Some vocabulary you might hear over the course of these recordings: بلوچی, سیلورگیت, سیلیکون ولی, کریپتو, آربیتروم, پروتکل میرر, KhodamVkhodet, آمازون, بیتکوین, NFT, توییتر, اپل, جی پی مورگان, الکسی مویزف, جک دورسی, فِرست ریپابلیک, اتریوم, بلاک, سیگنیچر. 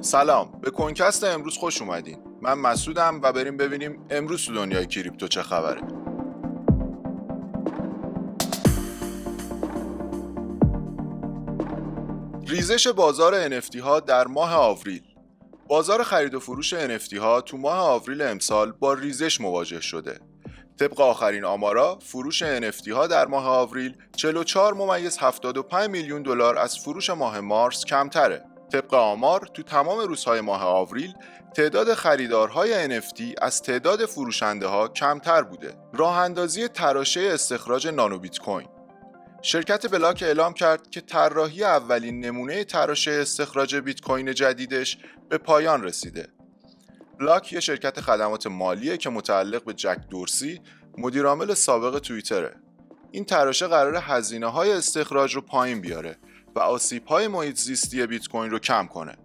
سلام، به کنکست امروز خوش اومدین. من مسعودم و بریم ببینیم امروز تو دنیای کریپتو چه خبره. ریزش بازار NFT ها در ماه آوریل. بازار خرید و فروش NFT ها تو ماه آوریل امسال با ریزش مواجه شده. طبق آخرین آمارا، فروش NFT ها در ماه آوریل 44.75 میلیون دلار از فروش ماه مارس کمتره. طبق آمار، تو تمام روزهای ماه آوریل تعداد خریدارهای NFT از تعداد فروشنده ها کمتر بوده. راه اندازی تراشه استخراج نانو بیت کوین. شرکت بلاک اعلام کرد که طراحی اولین نمونه تراشه استخراج بیت کوین جدیدش به پایان رسیده. بلاک یه شرکت خدمات مالیه که متعلق به جک دورسی، مدیرعامل سابق توییتره. این تراشه قراره هزینه‌های استخراج رو پایین بیاره و آسیب‌های محیط زیستی بیت کوین رو کم کنه.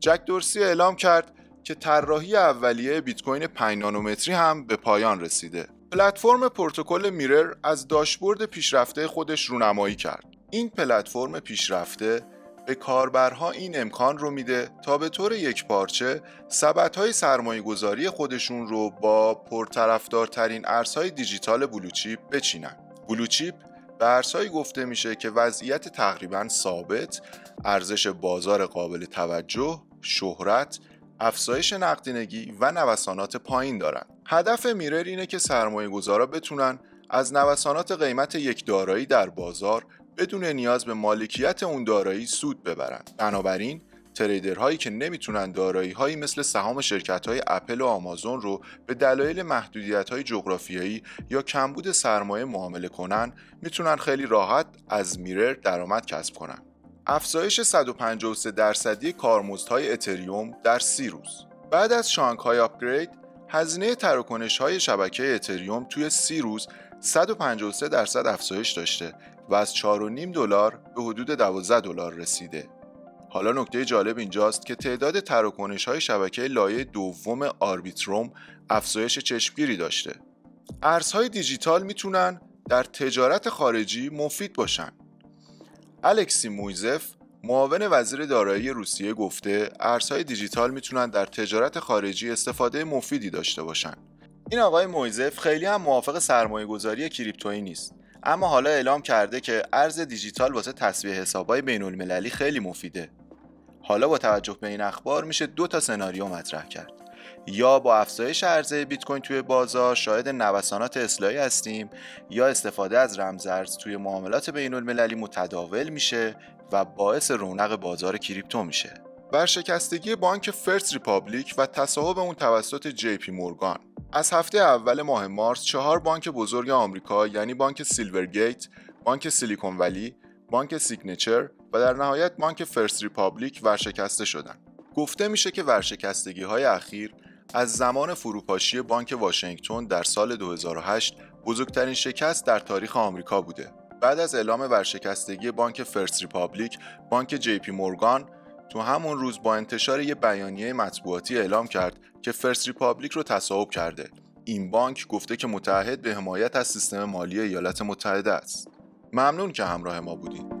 جک دورسی اعلام کرد که طراحی اولیه بیت کوین 5 نانومتری هم به پایان رسیده. پلتفرم پروتکل میرر از داشبورد پیشرفته خودش رونمایی کرد. این پلتفرم پیشرفته به کاربرها این امکان رو میده تا به طور یکپارچه سبدهای سرمایه‌گذاری خودشون رو با پرطرفدارترین ارزهای دیجیتال بلوچی بچینن. بلوچی به ارزهایی گفته میشه که وضعیت تقریباً ثابت، ارزش بازار قابل توجه، شهرت، افزایش نقدینگی و نوسانات پایین دارن. هدف میرر اینه که سرمایه‌گذارا بتونن از نوسانات قیمت یک دارایی در بازار بدون نیاز به مالکیت اون دارایی سود ببرن. بنابراین تریدرهایی که نمیتونن دارایی‌هایی مثل سهام شرکت‌های اپل و آمازون رو به دلایل محدودیت‌های جغرافیایی یا کمبود سرمایه معامله کنن، میتونن خیلی راحت از میرر درآمد کسب کنن. افزایش 153% کارمزدهای اتریوم در 30 روز. بعد از شانک‌های آپگرید، هزینه تراکنش‌های شبکه اتریوم توی 30 روز 153% افزایش داشته و از $4.5 به حدود $12 رسیده. حالا نکته جالب اینجاست که تعداد تراکنش‌های شبکه لایه دوم آربیتروم افزایش چشمگیری داشته. ارزهای دیجیتال میتونن در تجارت خارجی مفید باشن. الکسی مویزف، معاون وزیر دارایی روسیه، گفته ارزهای دیجیتال میتونن در تجارت خارجی استفاده مفیدی داشته باشن. این آقای مویزف خیلی هم موافق سرمایه‌گذاری کریپتویی نیست، اما حالا اعلام کرده که ارز دیجیتال واسه تسویه حساب‌های بین‌المللی خیلی مفیده. حالا با توجه به این اخبار میشه 2 سناریو مطرح کرد. یا با افزایش عرضه بیت کوین توی بازار شاهد نوسانات اصلاحی هستیم، یا استفاده از رمزارز توی معاملات بین‌المللی متداول میشه و باعث رونق بازار کریپتو میشه. ورشکستگی بانک فِرست ریپابلیک و تصاحب اون توسط جی پی مورگان. از هفته اول ماه مارس 4 بانک بزرگ آمریکا، یعنی بانک سیلورگیت، بانک سیلیکون ولی، بانک سیگنیچر و در نهایت بانک فِرست ریپابلیک ورشکسته شدن. گفته میشه که ورشکستگی‌های اخیر از زمان فروپاشی بانک واشنگتن در سال 2008 بزرگترین شکست در تاریخ آمریکا بوده. بعد از اعلام ورشکستگی بانک فِرست ریپابلیک، بانک جی پی مورگان تو همون روز با انتشار یه بیانیه مطبوعاتی اعلام کرد که فِرست ریپابلیک رو تصاحب کرده. این بانک گفته که متعهد به حمایت از سیستم مالی ایالات متحده است. ممنون که همراه ما بودید.